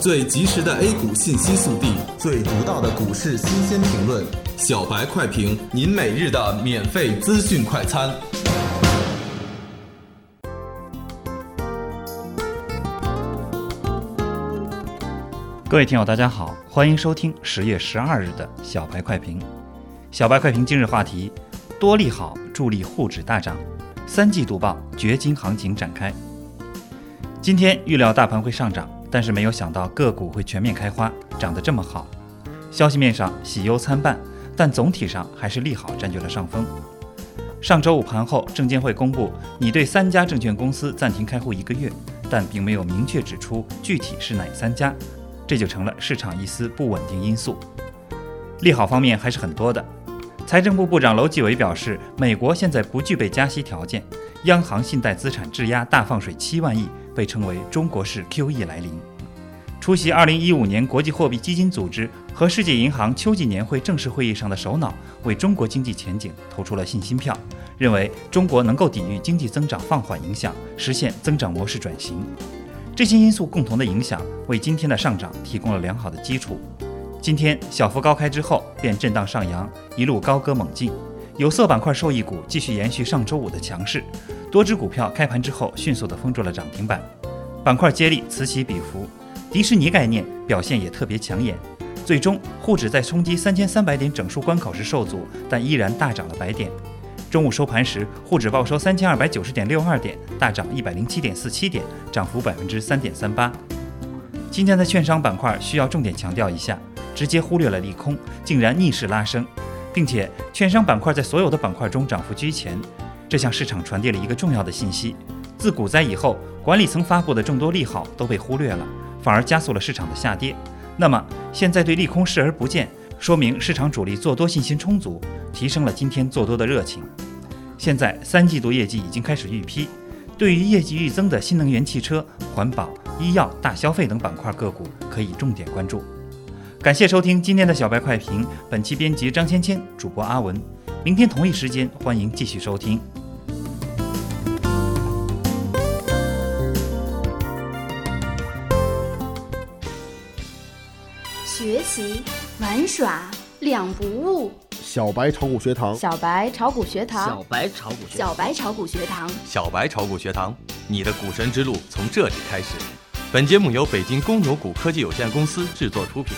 最及时的 A 股信息速递，最独到的股市新鲜评论，小白快评，您每日的免费资讯快餐。各位听友大家好，欢迎收听10月12日的小白快评。小白快评今日话题：多利好助力沪指大涨，三季度报掘金行情展开。今天预料大盘会上涨，但是没有想到个股会全面开花，涨得这么好。消息面上喜忧参半，但总体上还是利好占据了上风。上周五盘后，证监会公布拟对3家证券公司暂停开户1个月，但并没有明确指出具体是哪3家。这就成了市场一丝不稳定因素。利好方面还是很多的。财政部部长楼继伟表示，美国现在不具备加息条件，央行信贷资产质押大放水7万亿，被称为中国式 QE 来临。出席2015年国际货币基金组织和世界银行秋季年会正式会议上的首脑，为中国经济前景投出了信心票，认为中国能够抵御经济增长放缓影响，实现增长模式转型。这些因素共同的影响，为今天的上涨提供了良好的基础。今天小幅高开之后便震荡上扬，一路高歌猛进。有色板块受益股继续延续上周五的强势，多只股票开盘之后迅速地封住了涨停板，板块接力此起彼伏。迪士尼概念表现也特别抢眼，最终沪指在冲击3300点整数关口时受阻，但依然大涨了100点。中午收盘时，沪指报收3290.62点，大涨107.47点，涨幅3.38%。今天的券商板块需要重点强调一下，直接忽略了利空，竟然逆势拉升，并且券商板块在所有的板块中涨幅居前，这向市场传递了一个重要的信息：自股灾以后，管理层发布的众多利好都被忽略了，反而加速了市场的下跌。那么现在对利空视而不见，说明市场主力做多信心充足，提升了今天做多的热情。现在3季度业绩已经开始预批，对于业绩预增的新能源汽车、环保、医药、大消费等板块个股可以重点关注。感谢收听今天的小白快评，本期编辑张芊芊，主播阿文。明天同一时间欢迎继续收听。学习玩耍两不误。小白炒股学堂，小白炒股学堂，小白炒股学堂，小白炒股学堂，小白炒股学堂，你的股神之路从这里开始。本节目由北京公牛股科技有限公司制作出品。